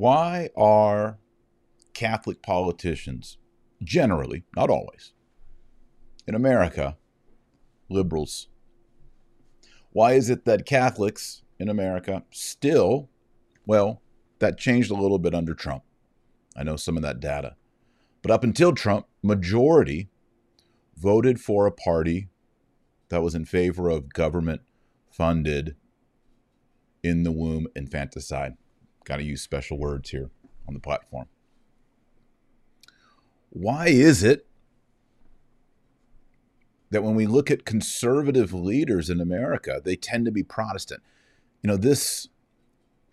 Why are Catholic politicians generally, not always, in America, liberals? Why is it that Catholics in America still, well, that changed a little bit under Trump. I know some of that data. But up until Trump, majority voted for a party that was in favor of government-funded in-the-womb infanticide. Got to use special words here on the platform. Why is it that when we look at conservative leaders in America, they tend to be Protestant? You know, this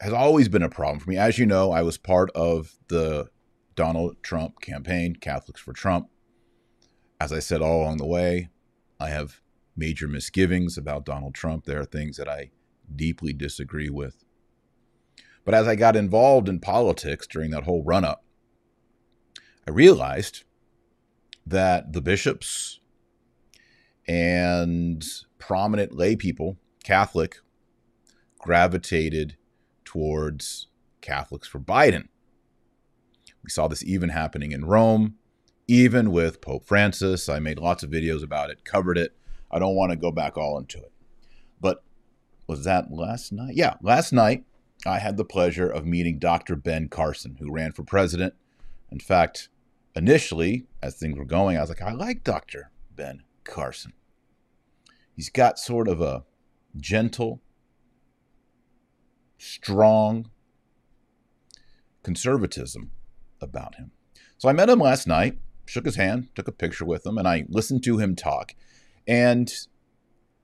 has always been a problem for me. As you know, I was part of the Donald Trump campaign, Catholics for Trump. As I said all along the way, I have major misgivings about Donald Trump. There are things that I deeply disagree with. But as I got involved in politics during that whole run-up, I realized that the bishops and prominent lay people, Catholic, gravitated towards Catholics for Biden. We saw this even happening in Rome, even with Pope Francis. I made lots of videos about it, covered it. I don't want to go back all into it. But was that last night? Yeah, last night I had the pleasure of meeting Dr. Ben Carson, who ran for president. In fact, initially, as things were going, I was like, I like Dr. Ben Carson. He's got sort of a gentle, strong conservatism about him. So I met him last night, shook his hand, took a picture with him, and I listened to him talk. And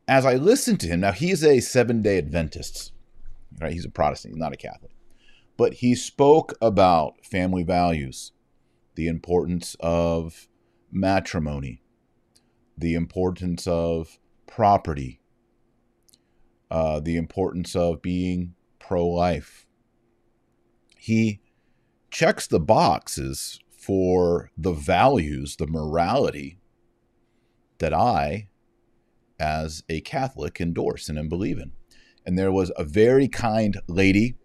as I listened to him, now he's a Seventh-day Adventist, right? He's a Protestant, he's not a Catholic. But he spoke about family values, the importance of matrimony, the importance of property, the importance of being pro-life. He checks the boxes for the values, the morality that I, as a Catholic, endorse and believe in. And there was a very kind lady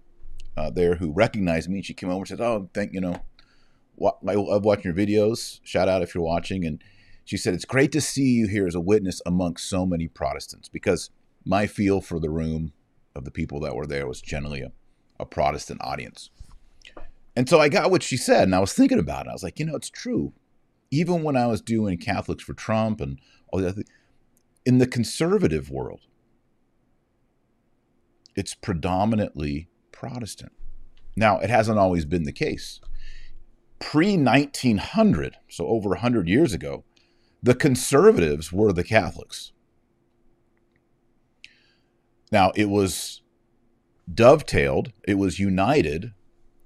there who recognized me. She came over and said, oh, I love watching your videos. Shout out if you're watching. And she said, it's great to see you here as a witness amongst so many Protestants, because my feel for the room of the people that were there was generally a Protestant audience. And so I got what she said, and I was thinking about it. I was like, you know, it's true. Even when I was doing Catholics for Trump and all the other things, in the conservative world, it's predominantly Protestant. Now, it hasn't always been the case. Pre-1900, so over 100 years ago, the conservatives were the Catholics. Now, it was dovetailed, it was united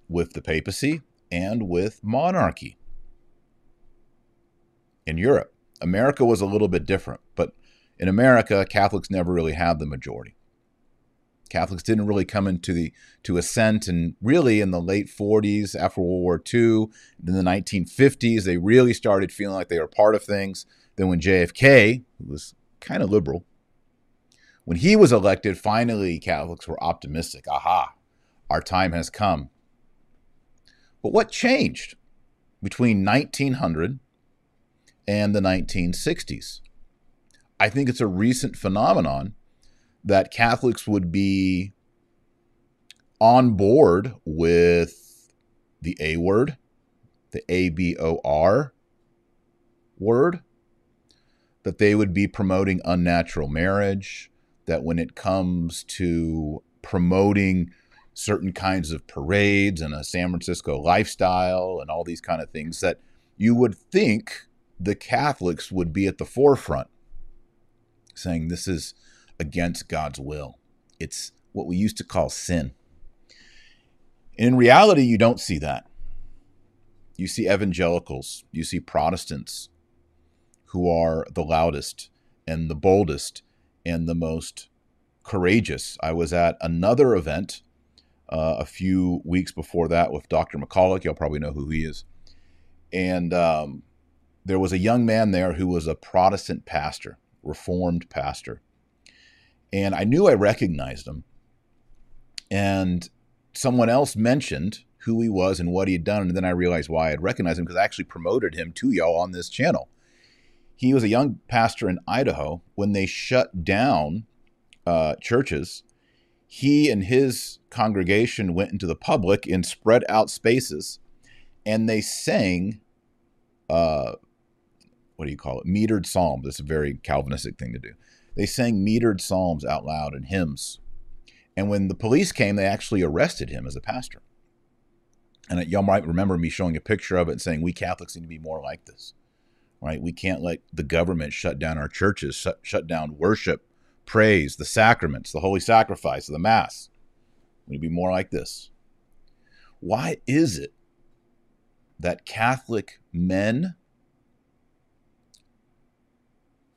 with the papacy and with monarchy in Europe. America was a little bit different, but in America, Catholics never really had the majority. Catholics didn't really come into to assent, and really in the late 40s after World War II, in the 1950s, they really started feeling like they were part of things. Then when JFK, who was kind of liberal, when he was elected, finally Catholics were optimistic. Aha, our time has come. But what changed between 1900 and the 1960s? I think it's a recent phenomenon that Catholics would be on board with the A word, the A-B-O-R word, that they would be promoting unnatural marriage, that when it comes to promoting certain kinds of parades and a San Francisco lifestyle and all these kind of things, that you would think the Catholics would be at the forefront saying this is against God's will. It's what we used to call sin. In reality, you don't see that. You see evangelicals, you see Protestants who are the loudest and the boldest and the most courageous. I was at another event a few weeks before that with Dr. McCulloch. Y'all probably know who he is. And there was a young man there who was a Protestant pastor, Reformed pastor. And I knew I recognized him. And someone else mentioned who he was and what he had done. And then I realized why I had recognized him, because I actually promoted him to y'all on this channel. He was a young pastor in Idaho. When they shut down churches, he and his congregation went into the public in spread out spaces, and they sang, what do you call it? Metered psalms. It's a very Calvinistic thing to do. They sang metered psalms out loud and hymns. And when the police came, they actually arrested him as a pastor. And y'all might remember me showing a picture of it and saying, we Catholics need to be more like this, right? We can't let the government shut down our churches, shut down worship, praise, the sacraments, the holy sacrifice, the mass. We need to be more like this. Why is it that Catholic men,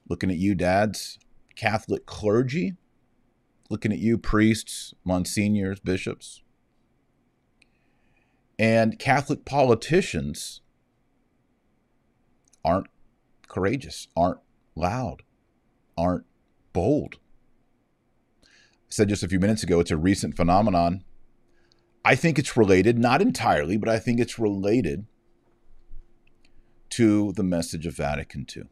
looking at you dads, Catholic clergy, looking at you priests, monsignors, bishops, and Catholic politicians aren't courageous, aren't loud, aren't bold? I said just a few minutes ago, it's a recent phenomenon. I think it's related, not entirely, but I think it's related to the message of Vatican II,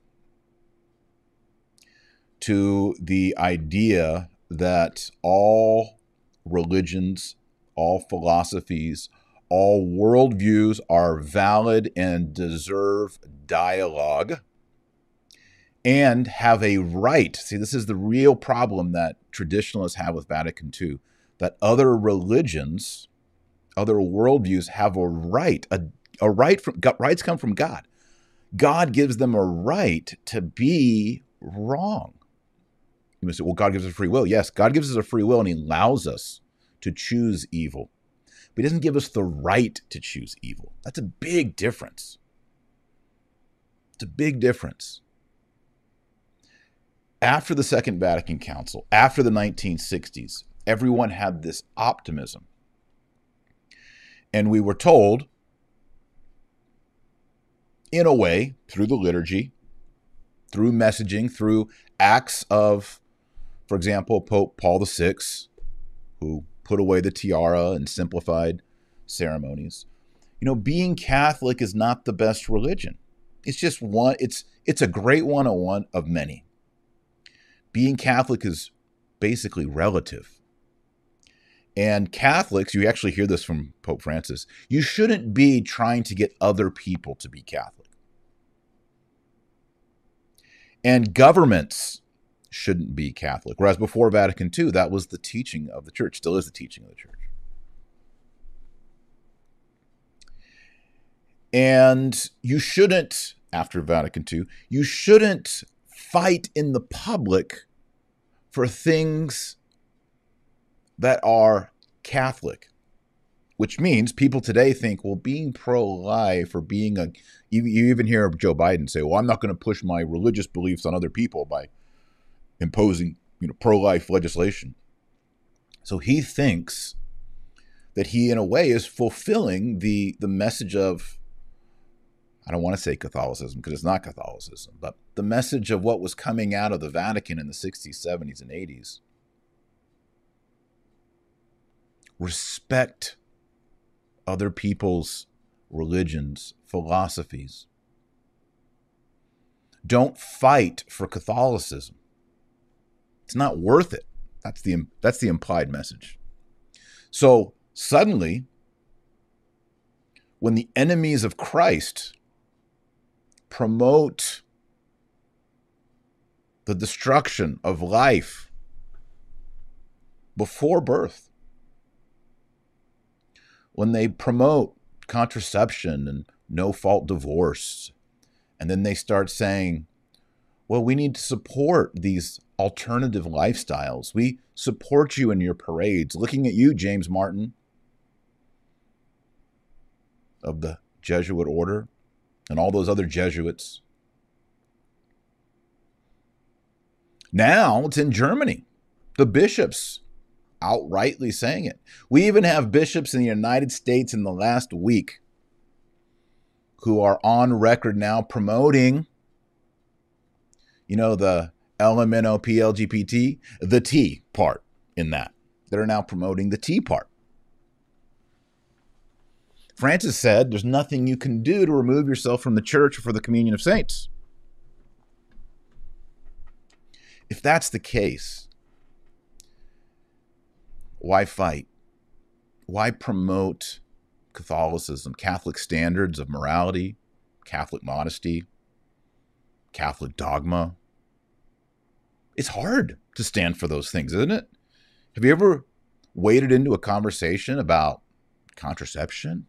to the idea that all religions, all philosophies, all worldviews are valid and deserve dialogue and have a right. See, this is the real problem that traditionalists have with Vatican II, that other religions, other worldviews have a right. A right from God. Rights come from God. God gives them a right to be wrong. You must say, well, God gives us free will. Yes, God gives us a free will, and he allows us to choose evil. But he doesn't give us the right to choose evil. That's a big difference. It's a big difference. After the Second Vatican Council, after the 1960s, everyone had this optimism. And we were told, in a way, through the liturgy, through messaging, through acts of, for example, Pope Paul VI, who put away the tiara and simplified ceremonies. You know, being Catholic is not the best religion. It's just one, it's a great one-on-one of many. Being Catholic is basically relative. And Catholics, you actually hear this from Pope Francis, you shouldn't be trying to get other people to be Catholic. And governments shouldn't be Catholic. Whereas before Vatican II, that was the teaching of the church, still is the teaching of the church. And you shouldn't, after Vatican II, you shouldn't fight in the public for things that are Catholic, which means people today think, well, being pro-life or being a, you even hear Joe Biden say, well, I'm not going to push my religious beliefs on other people by imposing, you know, pro-life legislation. So he thinks that he, in a way, is fulfilling the message of, I don't want to say Catholicism because it's not Catholicism, but the message of what was coming out of the Vatican in the 60s, 70s, and 80s. Respect other people's religions, philosophies. Don't fight for Catholicism. It's not worth it. That's the implied message. So suddenly, when the enemies of Christ promote the destruction of life before birth, when they promote contraception and no-fault divorce, and then they start saying, well, we need to support these alternative lifestyles. We support you in your parades. Looking at you, James Martin, of the Jesuit order, and all those other Jesuits. Now it's in Germany. The bishops outrightly saying it. We even have bishops in the United States in the last week who are on record now promoting, you know, the LMNOPLGPT, the T part in that. They're now promoting the T part. Francis said there's nothing you can do to remove yourself from the church or for the communion of saints. If that's the case, why fight? Why promote Catholicism, Catholic standards of morality, Catholic modesty, Catholic dogma? It's hard to stand for those things, isn't it? Have you ever waded into a conversation about contraception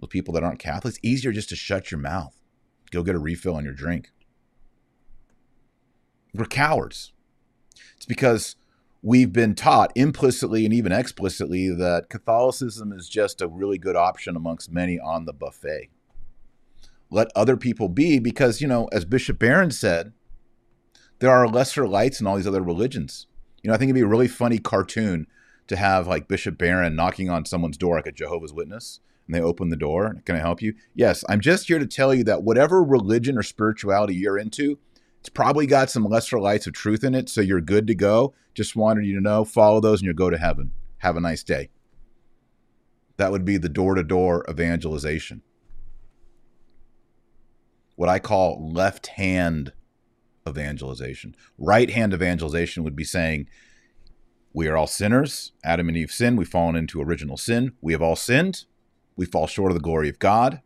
with people that aren't Catholics? Easier just to shut your mouth. Go get a refill on your drink. We're cowards. It's because we've been taught implicitly and even explicitly that Catholicism is just a really good option amongst many on the buffet. Let other people be, because, you know, as Bishop Barron said, there are lesser lights in all these other religions. You know, I think it'd be a really funny cartoon to have like Bishop Barron knocking on someone's door, like a Jehovah's Witness, and they open the door. Can I help you? Yes, I'm just here to tell you that whatever religion or spirituality you're into, it's probably got some lesser lights of truth in it, so you're good to go. Just wanted you to know, follow those and you'll go to heaven. Have a nice day. That would be the door-to-door evangelization. What I call left-hand evangelization. Right-hand evangelization would be saying, we are all sinners. Adam and Eve sinned. We've fallen into original sin. We have all sinned. We fall short of the glory of God.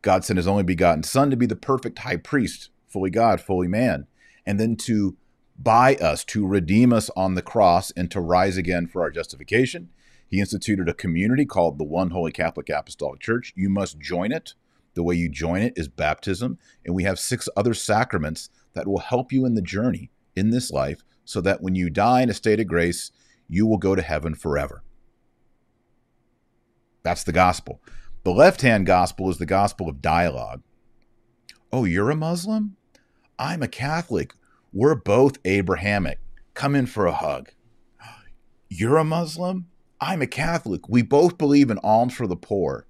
God sent his only begotten Son to be the perfect high priest, fully God, fully man, and then to buy us, to redeem us on the cross, and to rise again for our justification. He instituted a community called the One Holy Catholic Apostolic Church. You must join it. The way you join it is baptism, and we have 6 other sacraments that will help you in the journey in this life, so that when you die in a state of grace, you will go to heaven forever. That's the gospel. The left-hand gospel is the gospel of dialogue. Oh, you're a Muslim? I'm a Catholic. We're both Abrahamic. Come in for a hug. You're a Muslim? I'm a Catholic. We both believe in alms for the poor.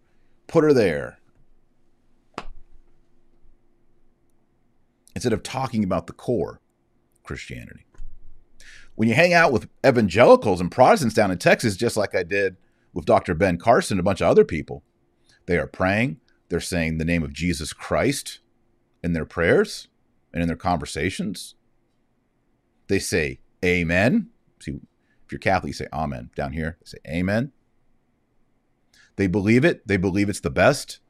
Put her there. Instead of talking about the core Christianity. When you hang out with evangelicals and Protestants down in Texas, just like I did with Dr. Ben Carson and a bunch of other people, they are praying. They're saying the name of Jesus Christ in their prayers and in their conversations. They say, amen. See, if you're Catholic, you say amen. Down here, they say amen. They believe it. They believe it's the best.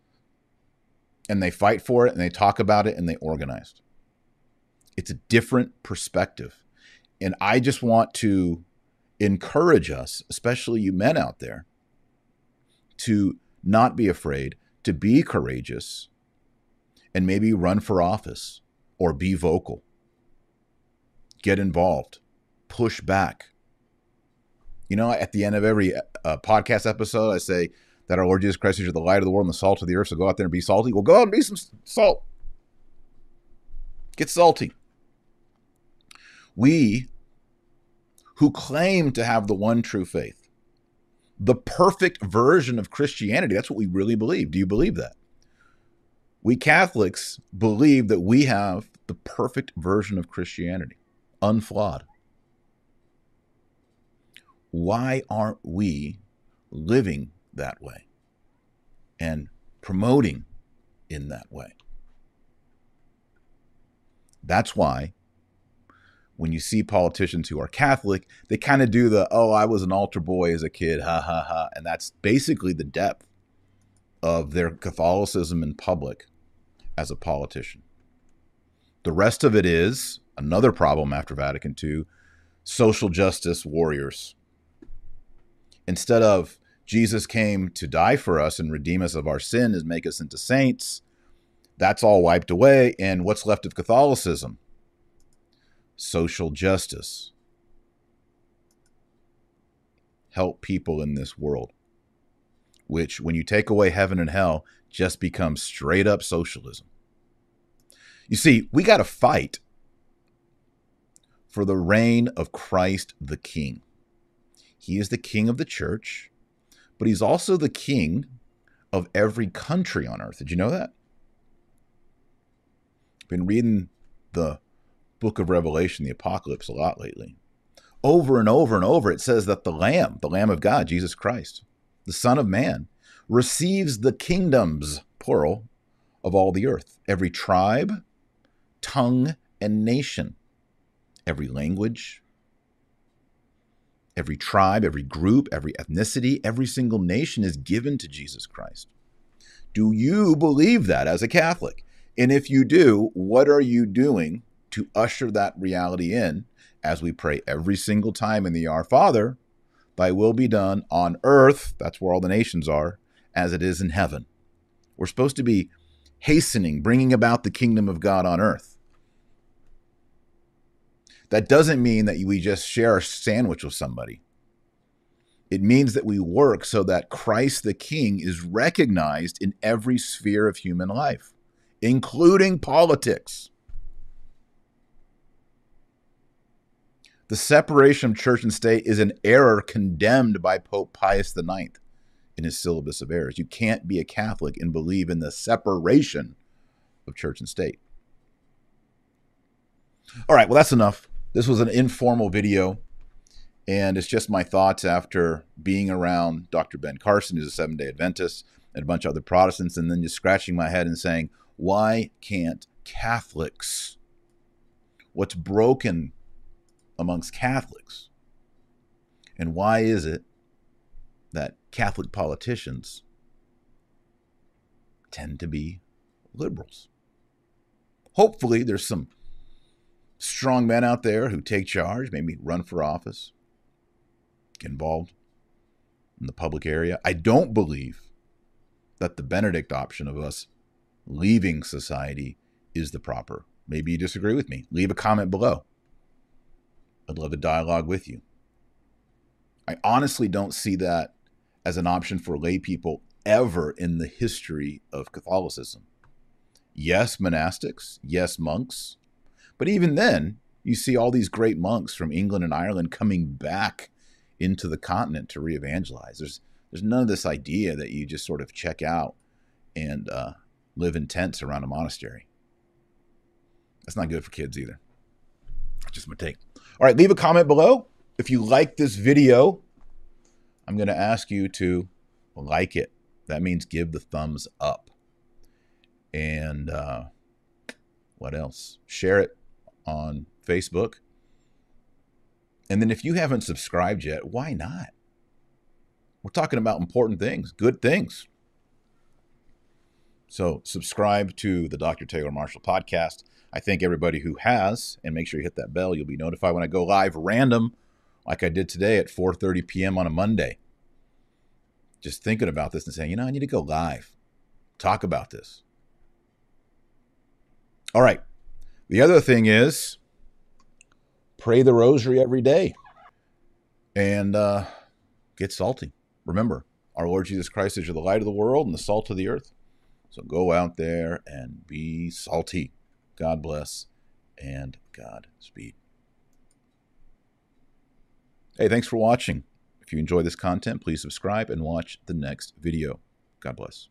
And they fight for it, and they talk about it, and they organize. It's a different perspective. And I just want to encourage us, especially you men out there, to not be afraid, to be courageous, and maybe run for office or be vocal. Get involved. Push back. You know, at the end of every podcast episode, I say that our Lord Jesus Christ is the light of the world and the salt of the earth, so go out there and be salty. Well, go out and be some salt. Get salty. We, who claim to have the one true faith, the perfect version of Christianity, that's what we really believe. Do you believe that? We Catholics believe that we have the perfect version of Christianity, unflawed. Why aren't we living that way and promoting in that way? That's why when you see politicians who are Catholic, they kind of do the, oh, I was an altar boy as a kid, ha, ha, ha. And that's basically the depth of their Catholicism in public as a politician. The rest of it is another problem after Vatican II, social justice warriors. Instead of Jesus came to die for us and redeem us of our sin and make us into saints, that's all wiped away. And what's left of Catholicism? Social justice. Help people in this world, which when you take away heaven and hell, just becomes straight up socialism. You see, we got to fight for the reign of Christ the King. He is the King of the church, but he's also the King of every country on earth. Did you know that? I've been reading the Book of Revelation, the Apocalypse, a lot lately. Over and over and over, it says that the Lamb of God, Jesus Christ, the Son of Man, receives the kingdoms, plural, of all the earth, every tribe, tongue, and nation, every language, every tribe, every group, every ethnicity, every single nation is given to Jesus Christ. Do you believe that as a Catholic? And if you do, what are you doing to usher that reality in as we pray every single time in the Our Father, thy will be done on earth, that's where all the nations are, as it is in heaven. We're supposed to be hastening, bringing about the kingdom of God on earth. That doesn't mean that we just share a sandwich with somebody. It means that we work so that Christ the King is recognized in every sphere of human life, including politics. The separation of church and state is an error condemned by Pope Pius IX in his Syllabus of Errors. You can't be a Catholic and believe in the separation of church and state. All right, well, that's enough. This was an informal video, and it's just my thoughts after being around Dr. Ben Carson, who's a Seventh-day Adventist, and a bunch of other Protestants, and then just scratching my head and saying, why can't Catholics? What's broken amongst Catholics? And why is it that Catholic politicians tend to be liberals? Hopefully there's some strong men out there who take charge, maybe run for office, get involved in the public area. I don't believe that the Benedict option of us leaving society is the proper. Maybe you disagree with me. Leave a comment below. I'd love a dialogue with you. I honestly don't see that as an option for lay people ever in the history of Catholicism. Yes, monastics. Yes, monks. But even then, you see all these great monks from England and Ireland coming back into the continent to re-evangelize. There's none of this idea that you just sort of check out and live in tents around a monastery. That's not good for kids either. That's just my take. All right, leave a comment below. If you like this video, I'm going to ask you to like it. That means give the thumbs up. And what else? Share it on Facebook. And then if you haven't subscribed yet, why not? We're talking about important things, good things. So subscribe to the Dr. Taylor Marshall podcast. I thank everybody who has, and make sure you hit that bell. You'll be notified when I go live random, like I did today at 4:30 p.m. on a Monday. Just thinking about this and saying, you know, I need to go live, talk about this. All right. The other thing is pray the rosary every day and get salty. Remember, our Lord Jesus Christ is the light of the world and the salt of the earth. So go out there and be salty. God bless and Godspeed. Hey, thanks for watching. If you enjoy this content, please subscribe and watch the next video. God bless.